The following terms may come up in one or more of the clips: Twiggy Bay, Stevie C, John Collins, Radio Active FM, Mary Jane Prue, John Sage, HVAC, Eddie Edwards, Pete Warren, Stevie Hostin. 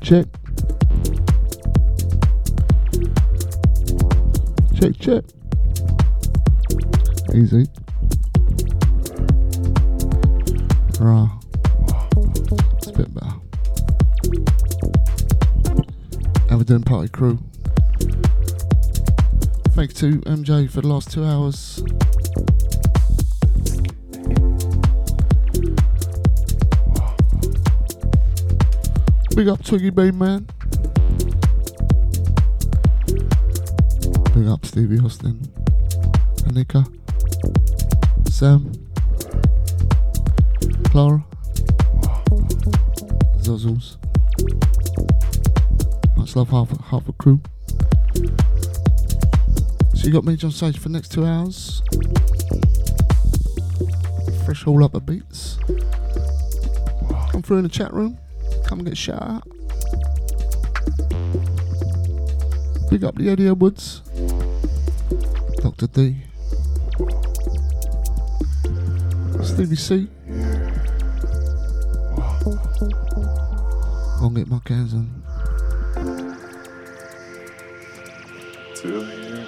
Check. Easy. Raw. It's a bit better. Evident Party Crew. Thanks to MJ for the last 2 hours. Big up Twiggy Bay, man. Big up Stevie Hostin, Anika, Sam, Clara, Zuzzles. Much love, half a crew. So you got me, John Sage, for the next 2 hours. Fresh all up the beats. Come through in the chat room. Come and get shout out. Big up the Eddie Edwards, Dr. D, Stevie C. I'll get my cans on. Till here.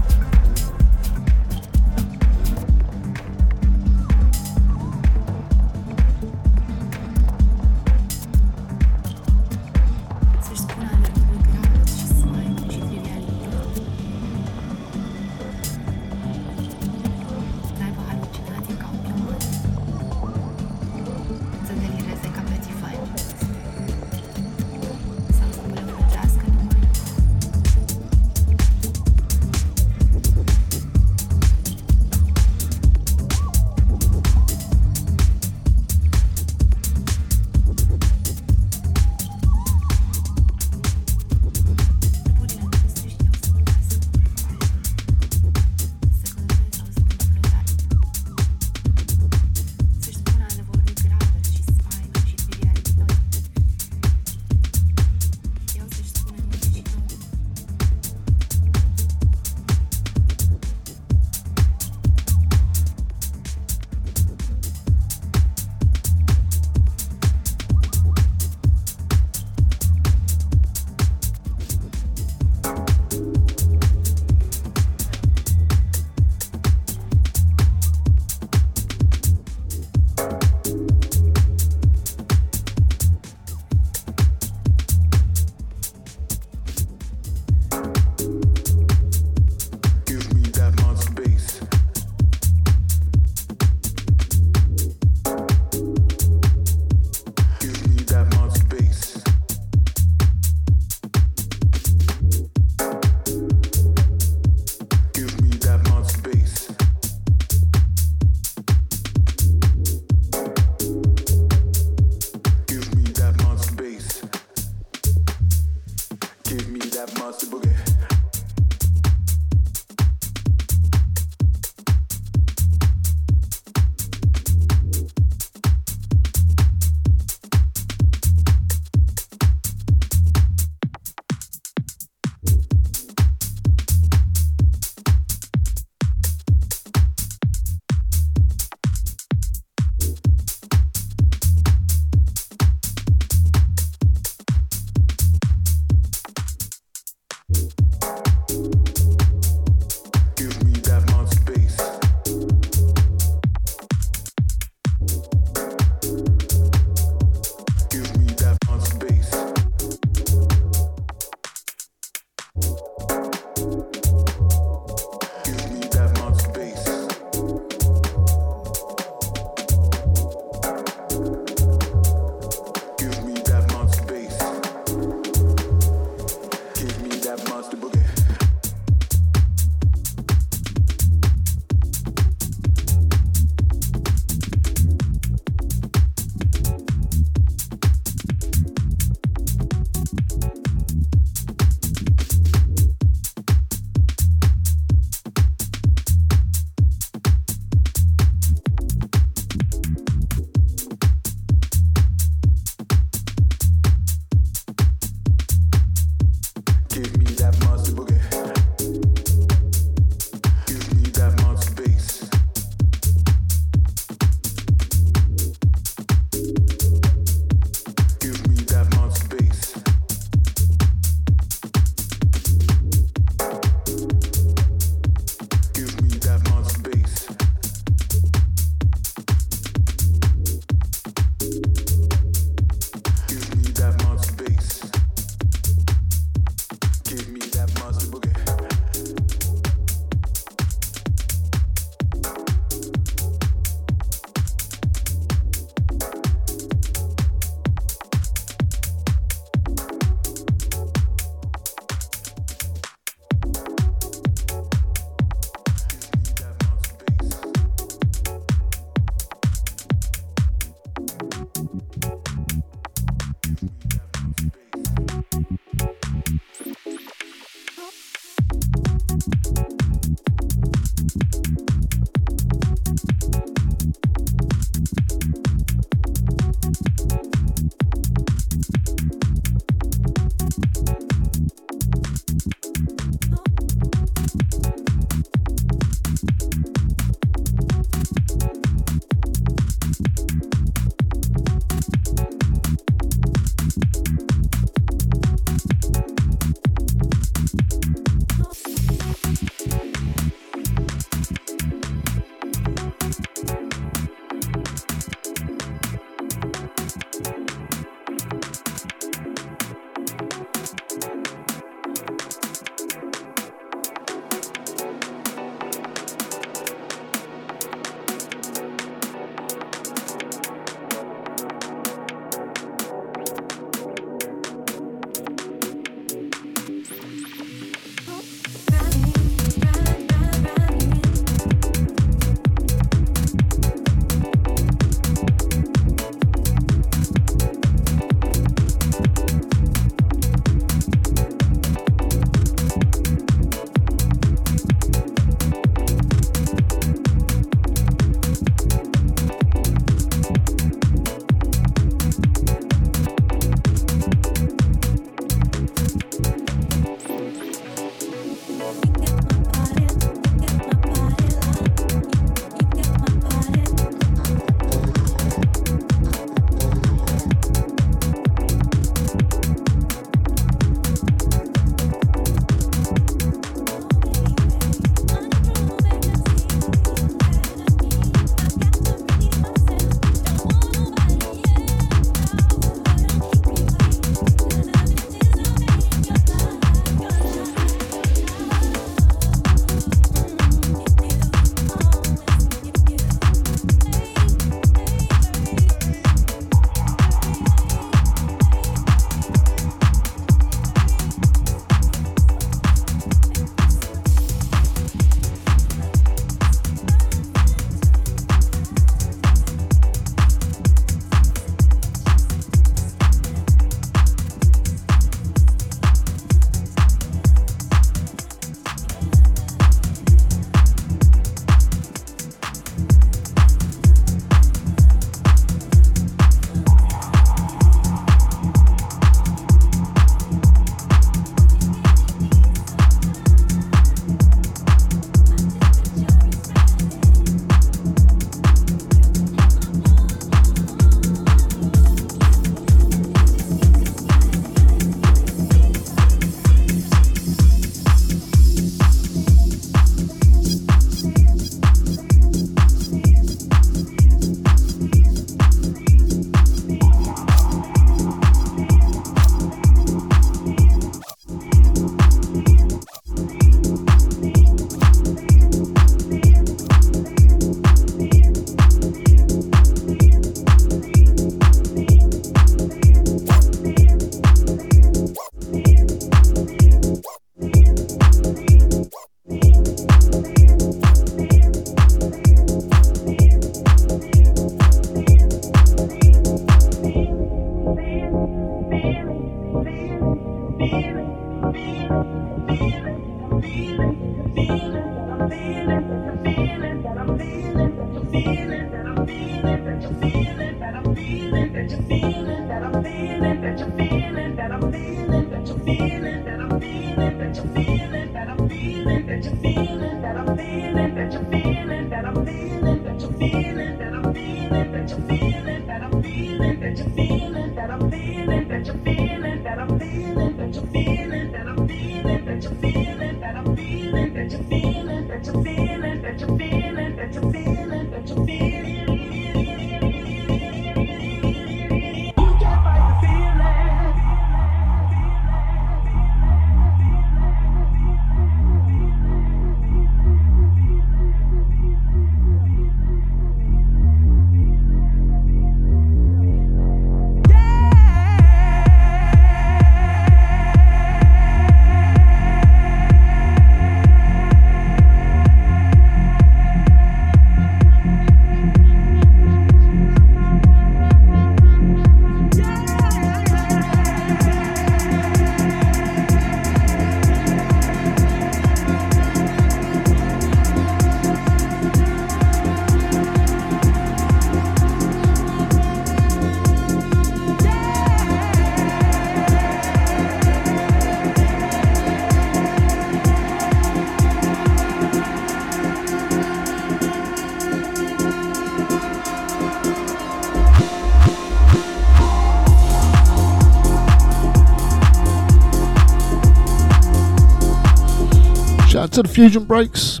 To the Fusion Breaks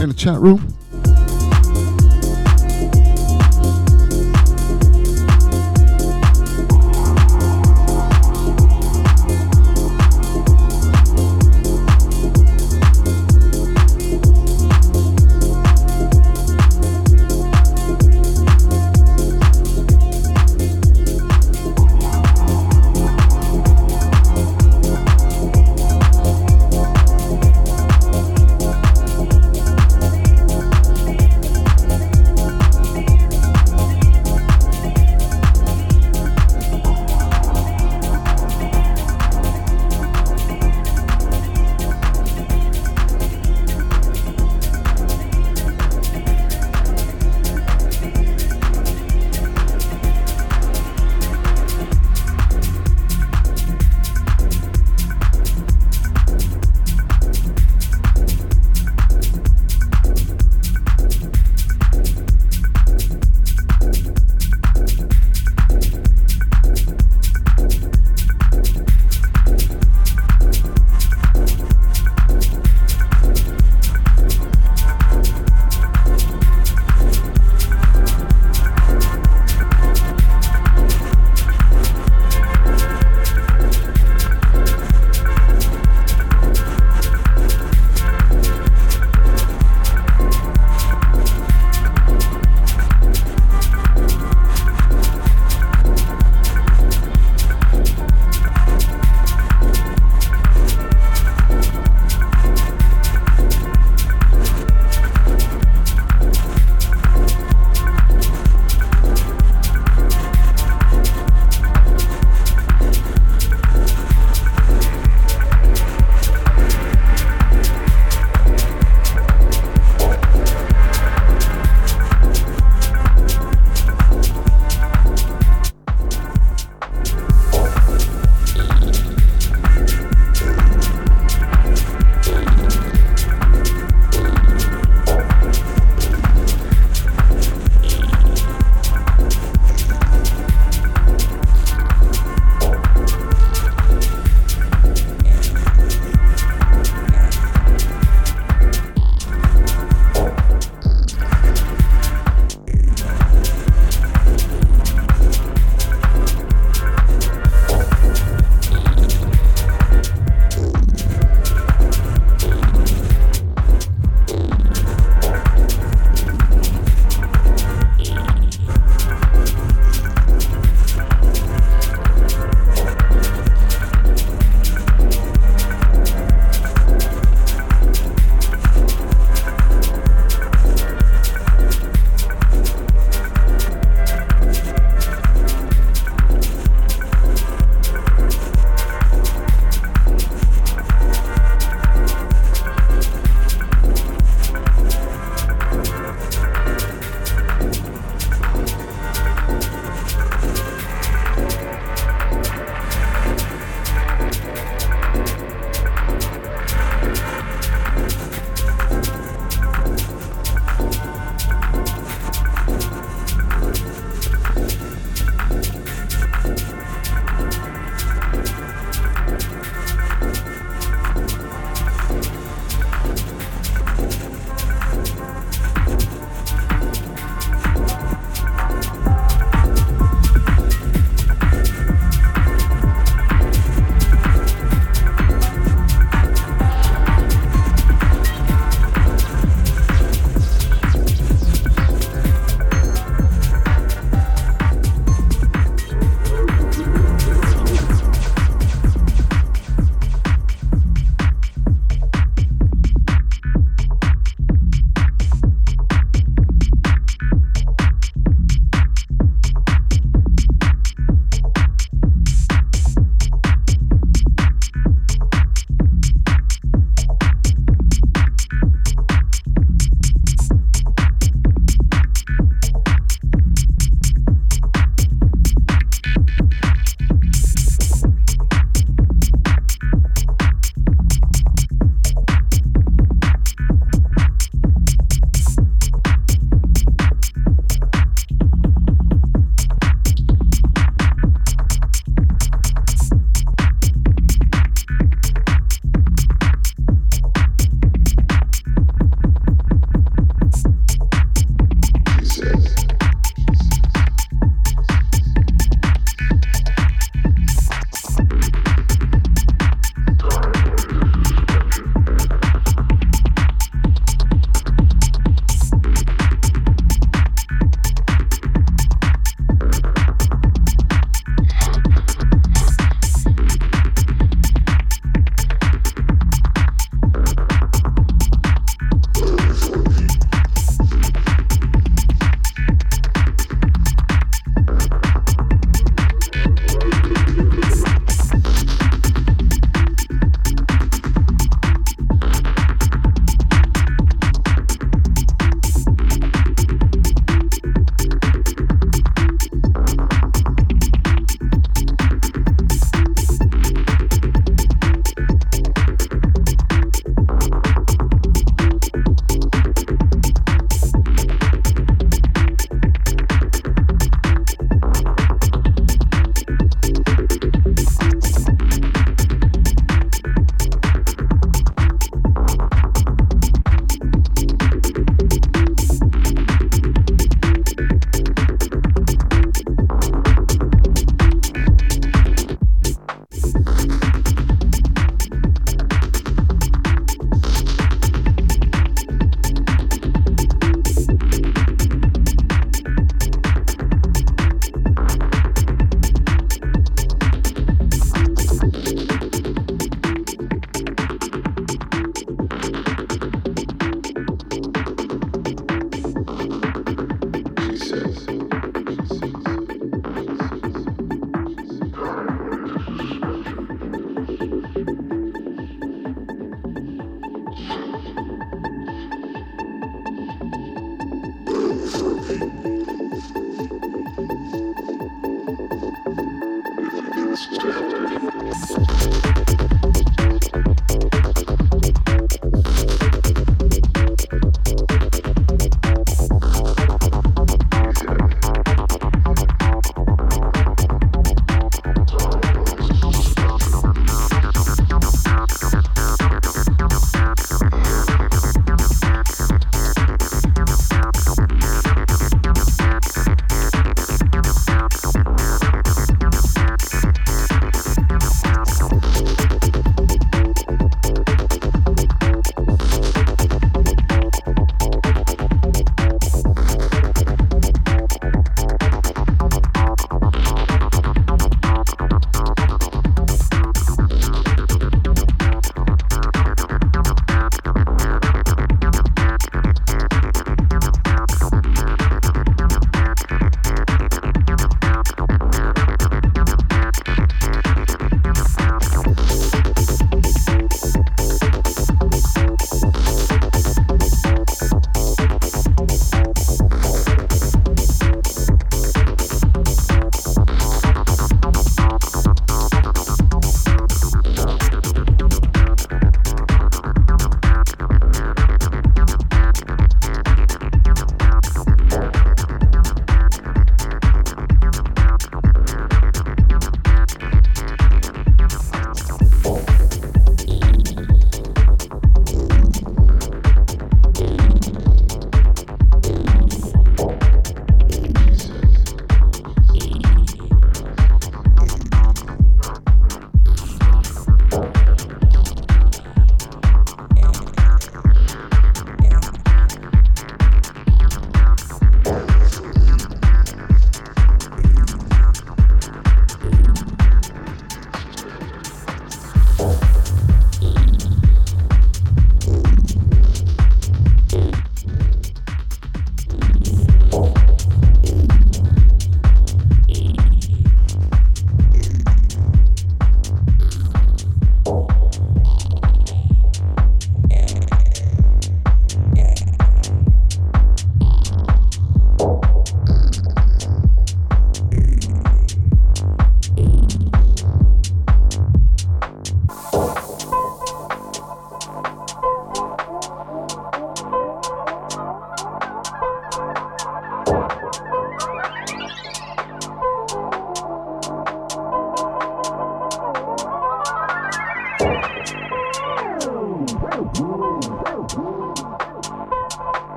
in the chat room.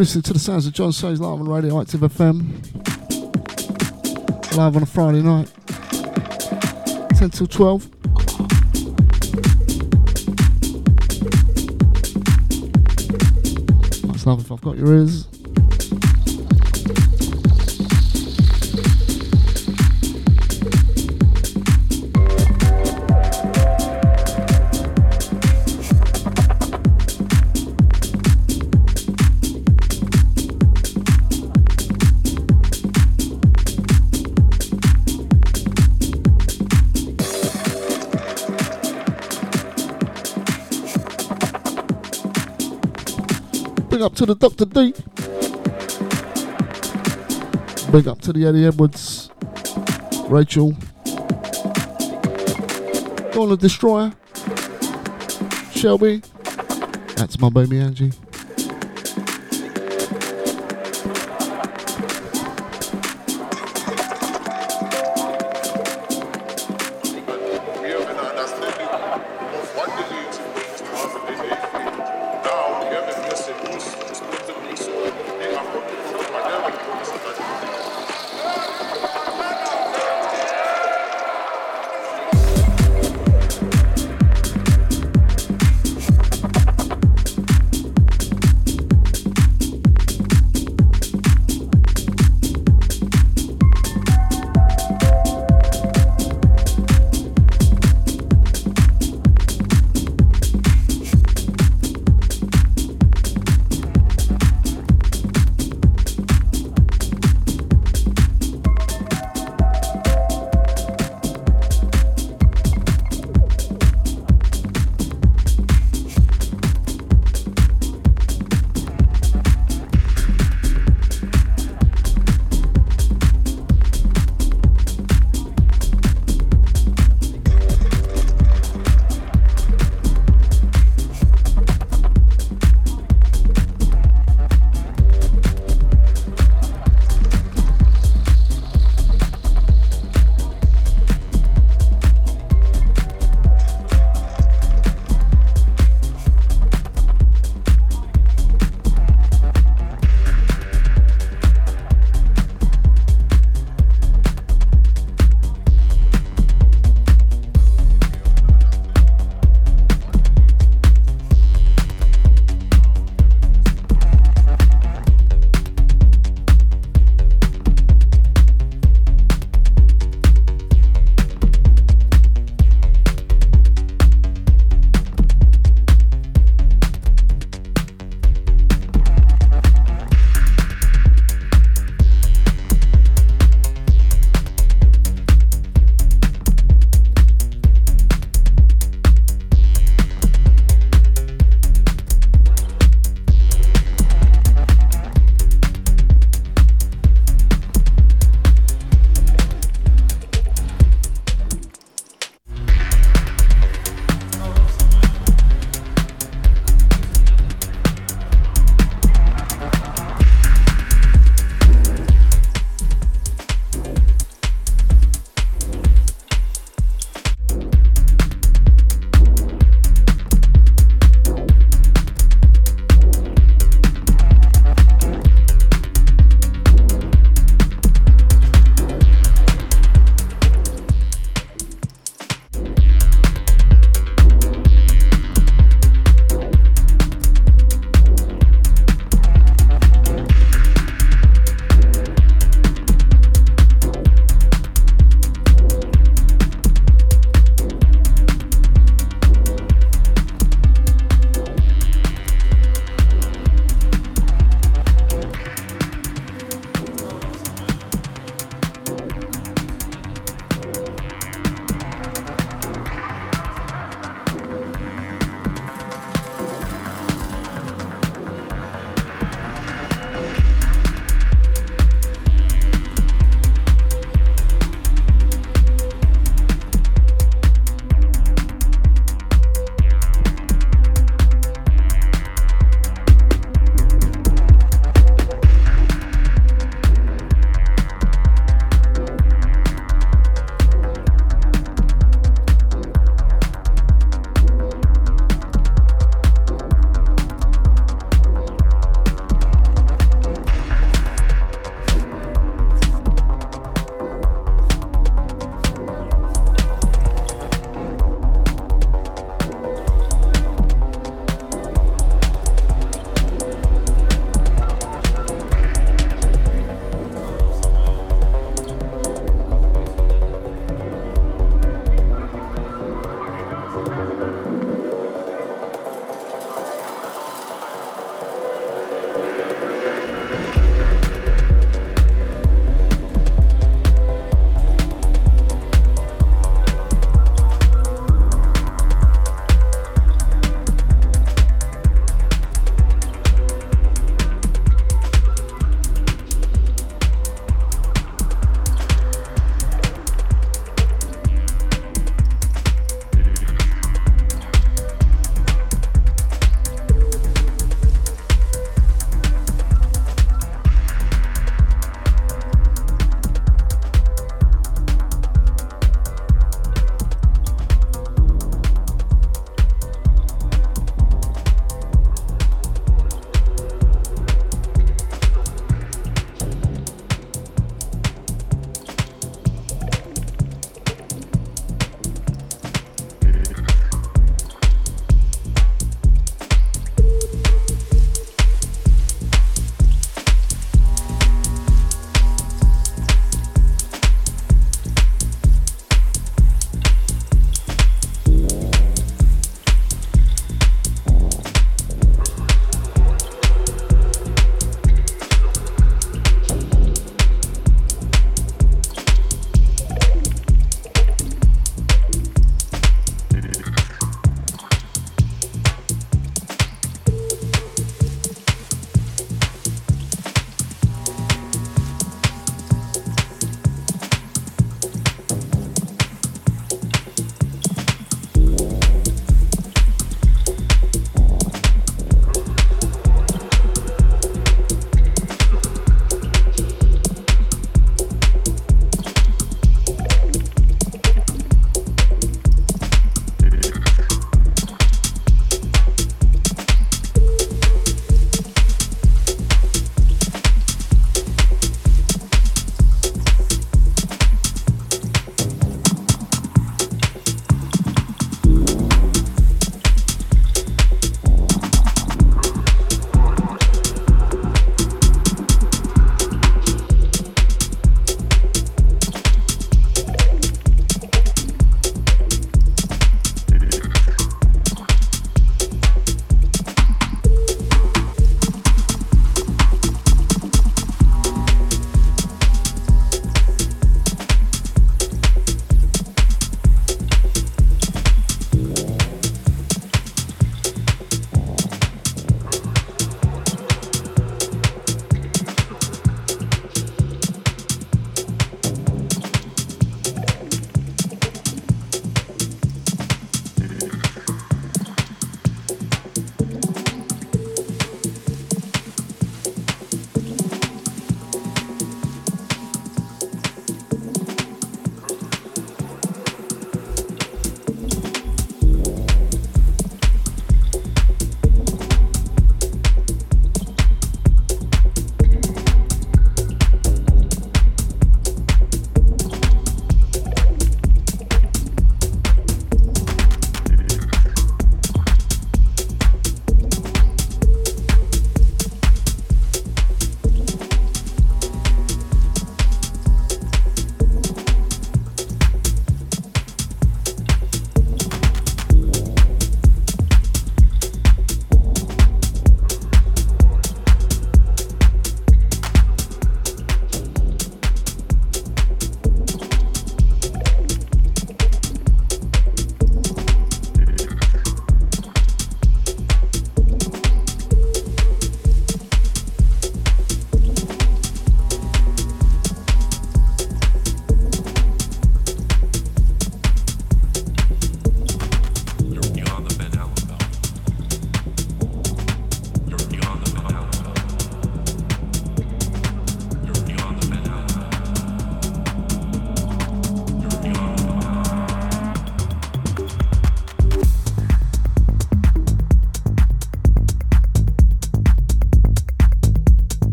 listening to the sounds of John Sage live on Radio Active FM. Live on a Friday night, 10 till 12. That's love if I've got your ears. Big up to the Dr. D. Big up to the Eddie Edwards, Rachel, John the Destroyer, Shelby. That's my baby Angie.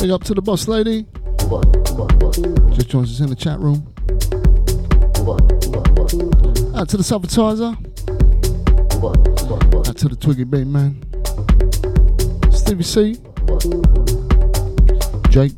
Big up to the boss lady. Just joins us in the chat room. Out to the sabotizer. Out to the Twiggy Bay man. Stevie C. Jake.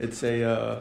It's a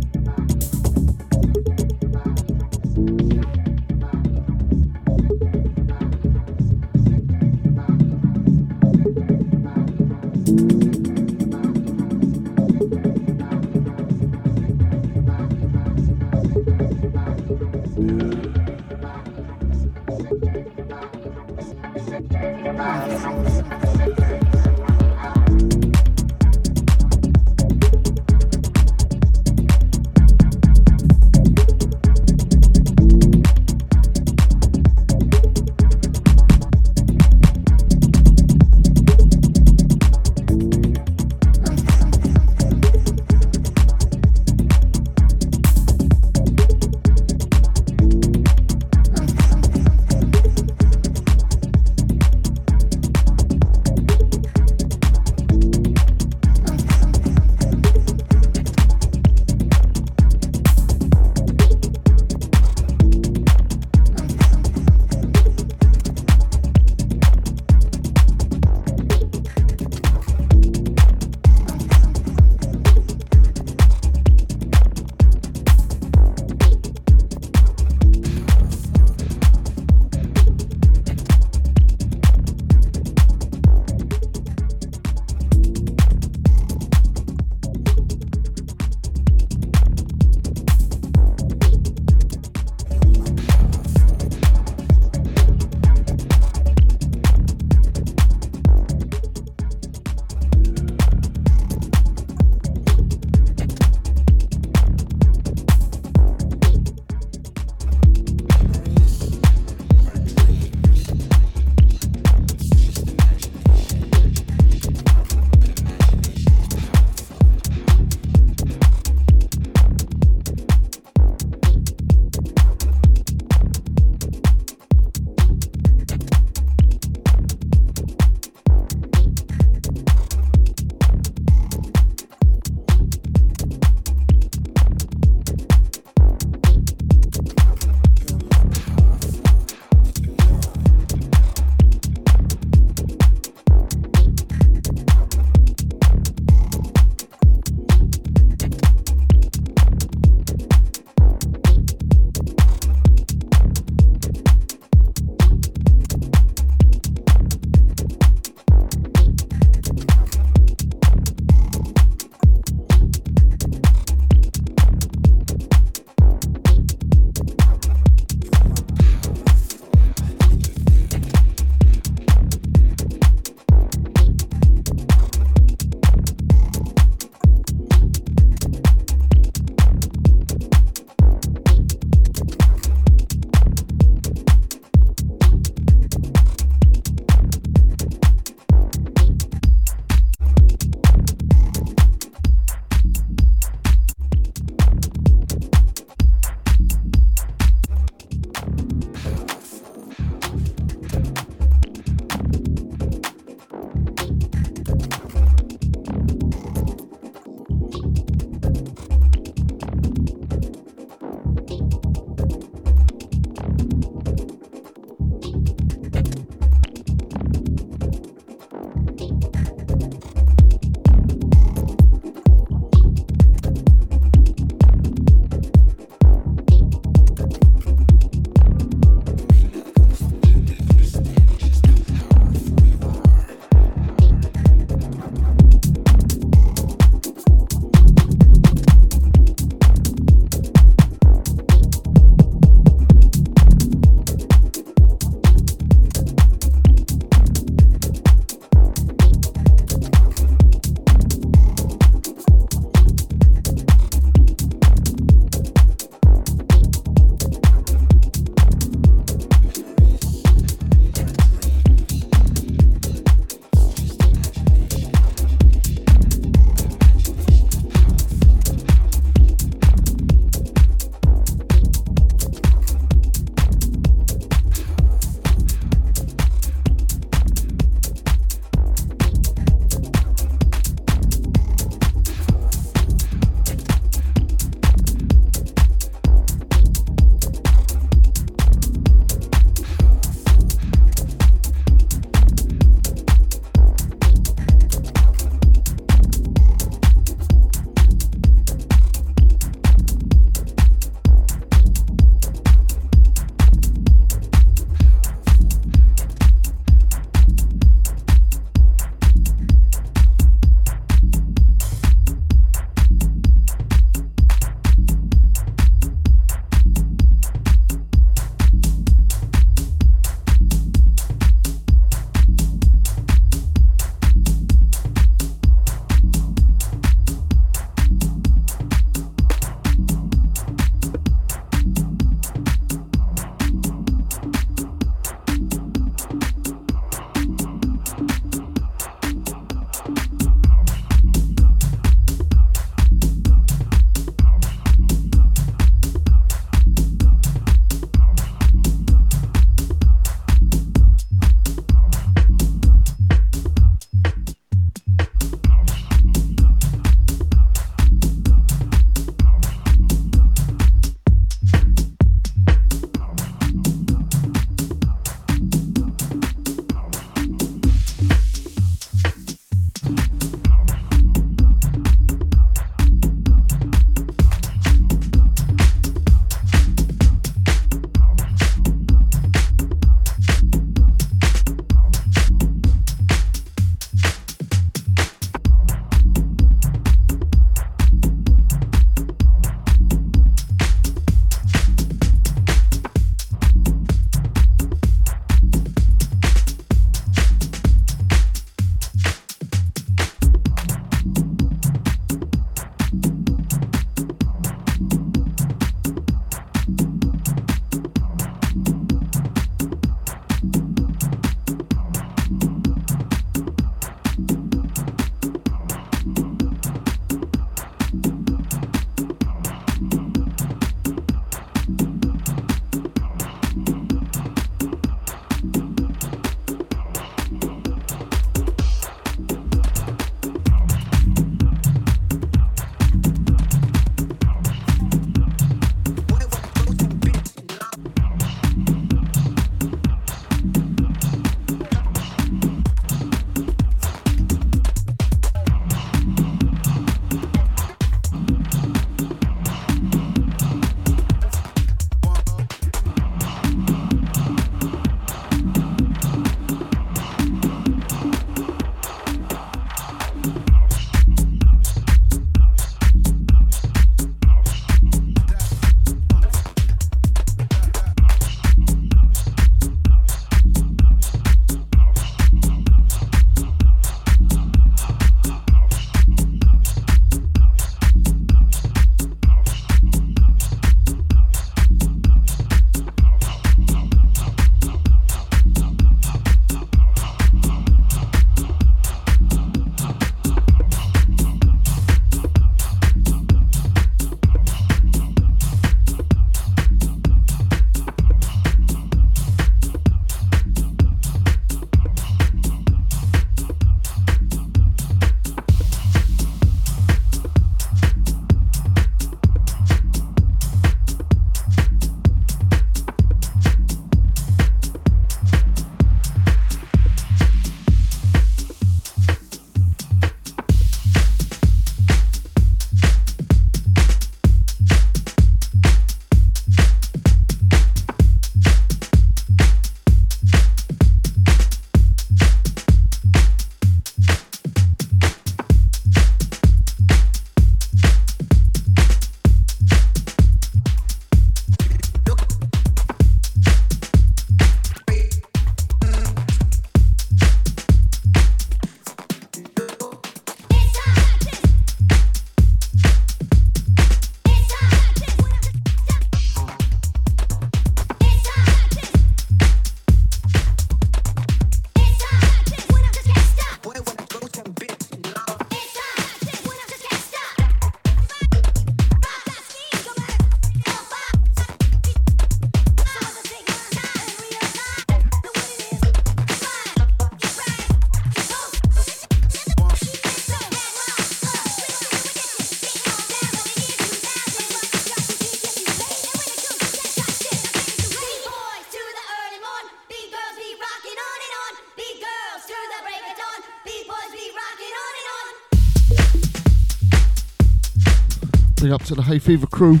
big up to the Hay Fever crew.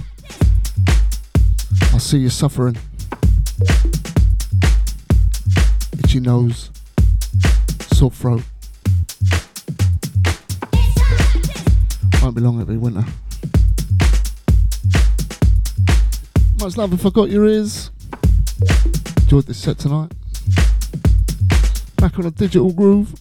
I see you suffering. Itchy nose, sore throat. Won't be long, it'll be winter. Much love if I got your ears. Enjoyed this set tonight. Back on a digital groove.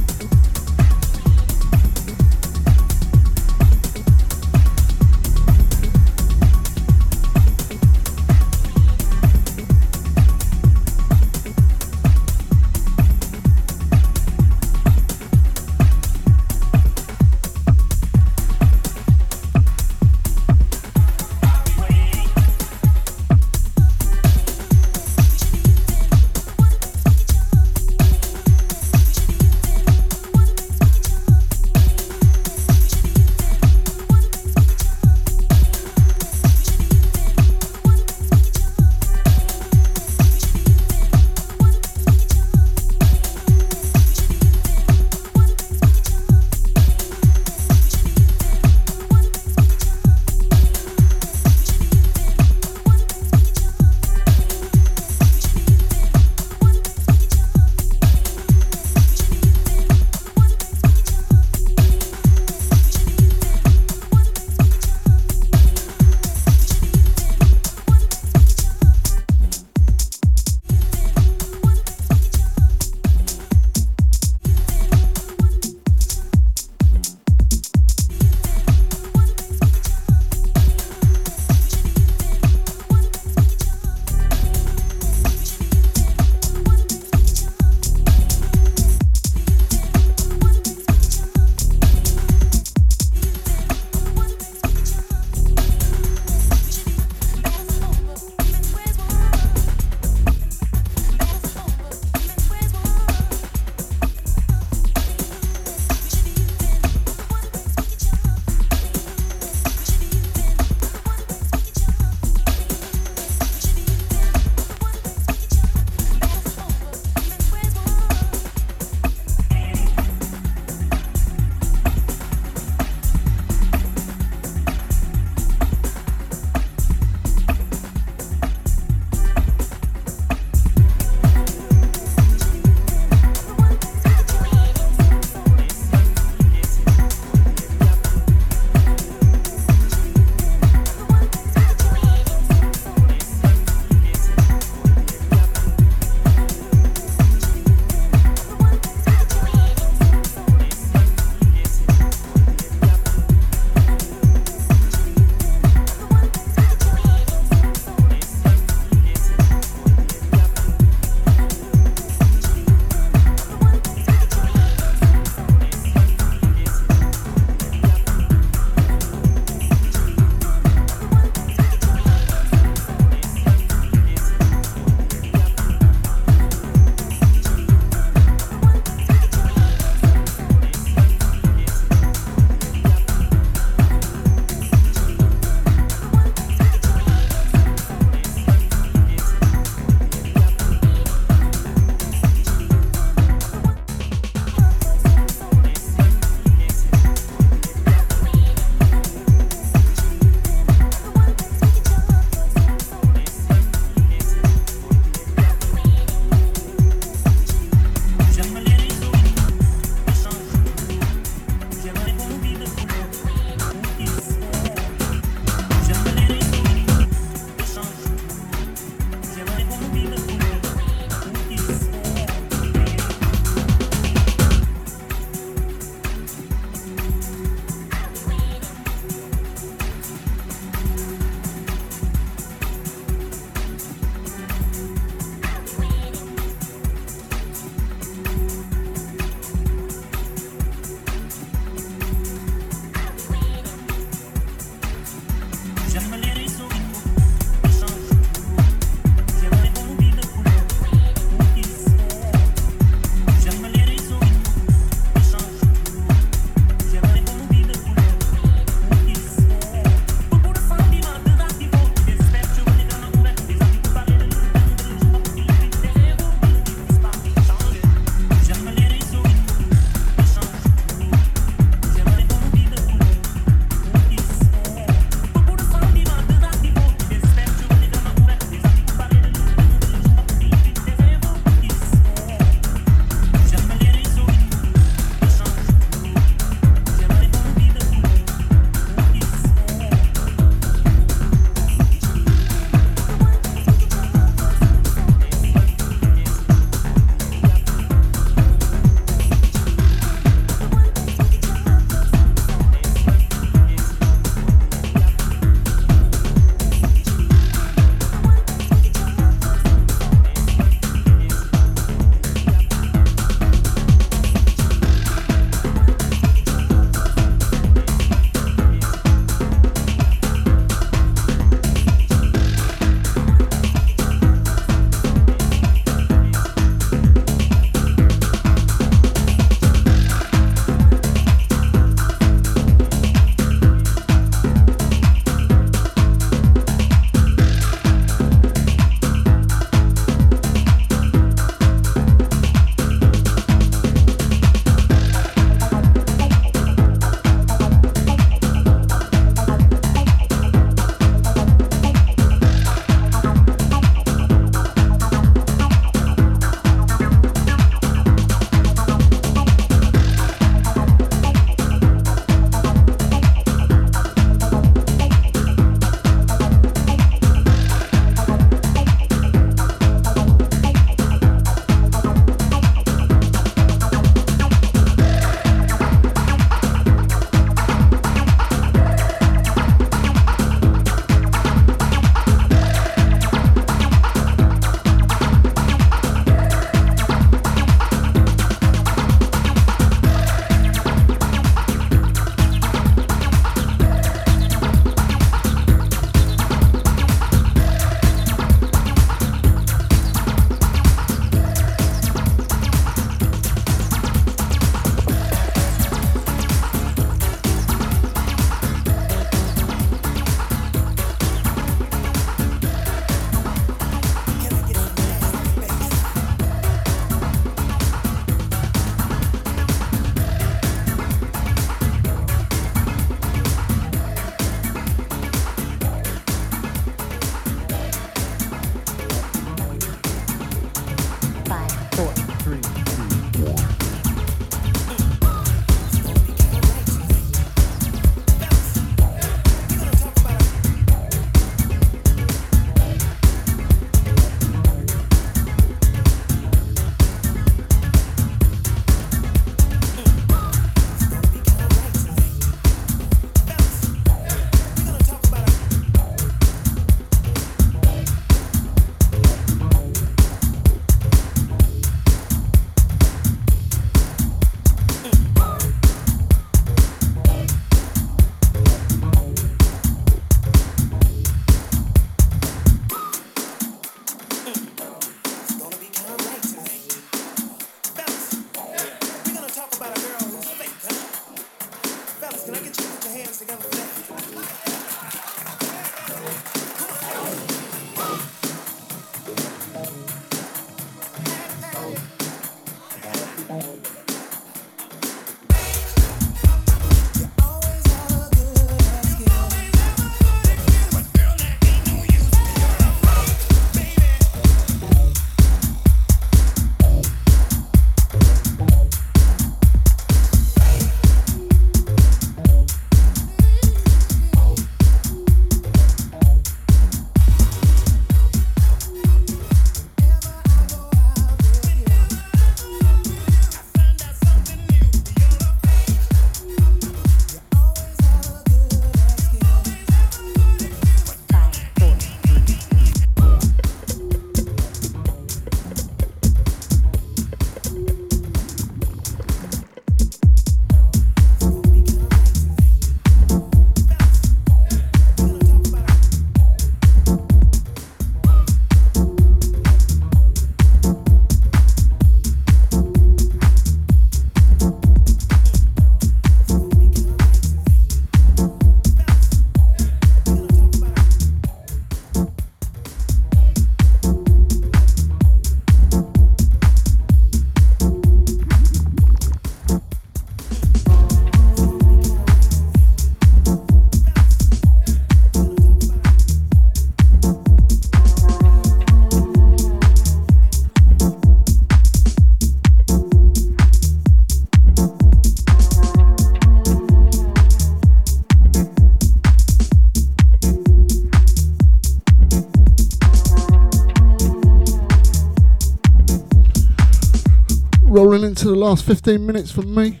rolling into the last 15 minutes from me.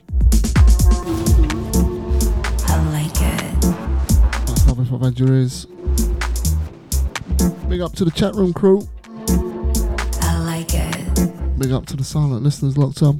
I like it. That's how much my venture is. Big up to the chat room crew. I like it. Big up to the silent listeners locked up.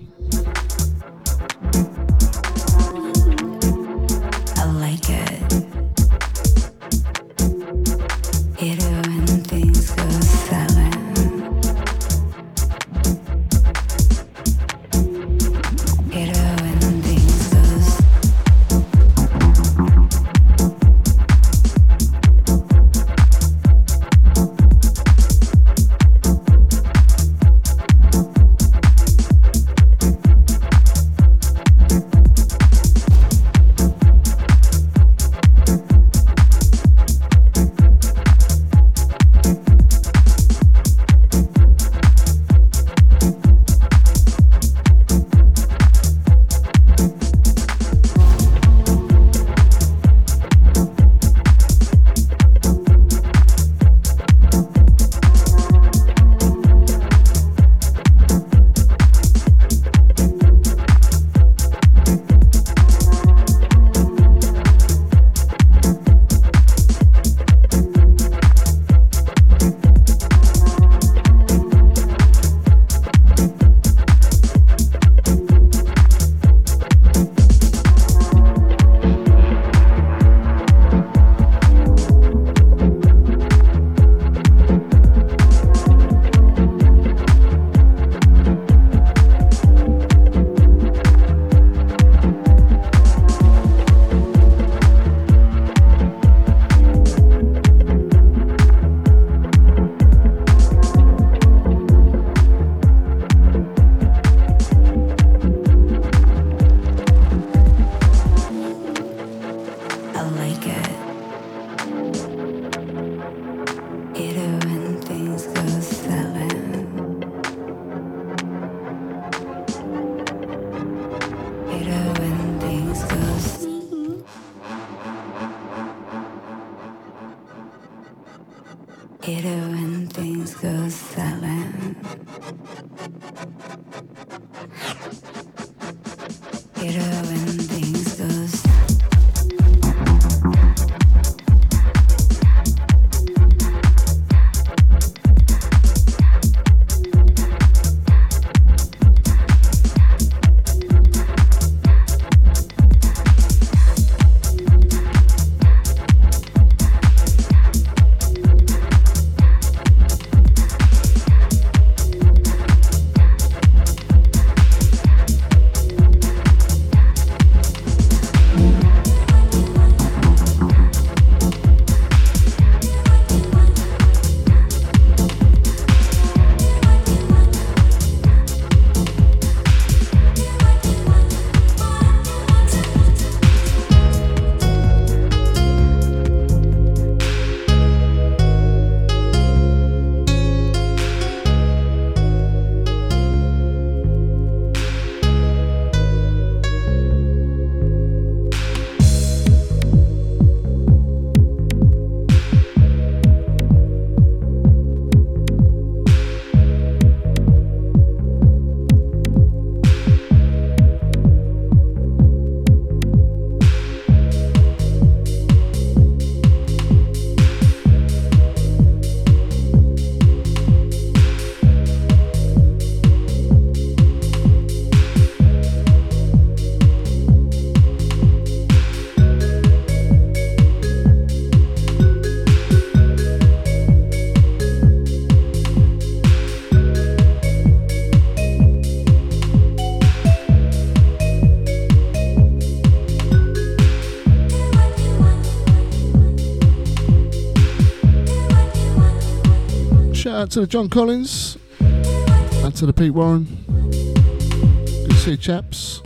Out to the John Collins, out to the Pete Warren. Good to see you, chaps.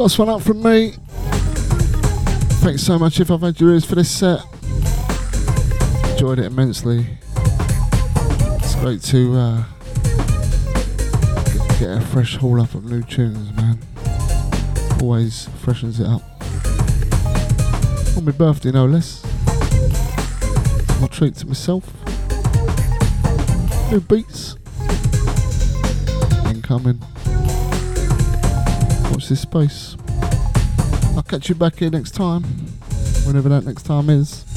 Last one up from me. Thanks so much if I've had your ears for this set. Enjoyed it immensely. It's great to get a fresh haul up of new tunes, man. Always freshens it up. On my birthday, no less. I'll treat to myself. New beats. Incoming. Watch this space. I'll catch you back here next time, whenever that next time is.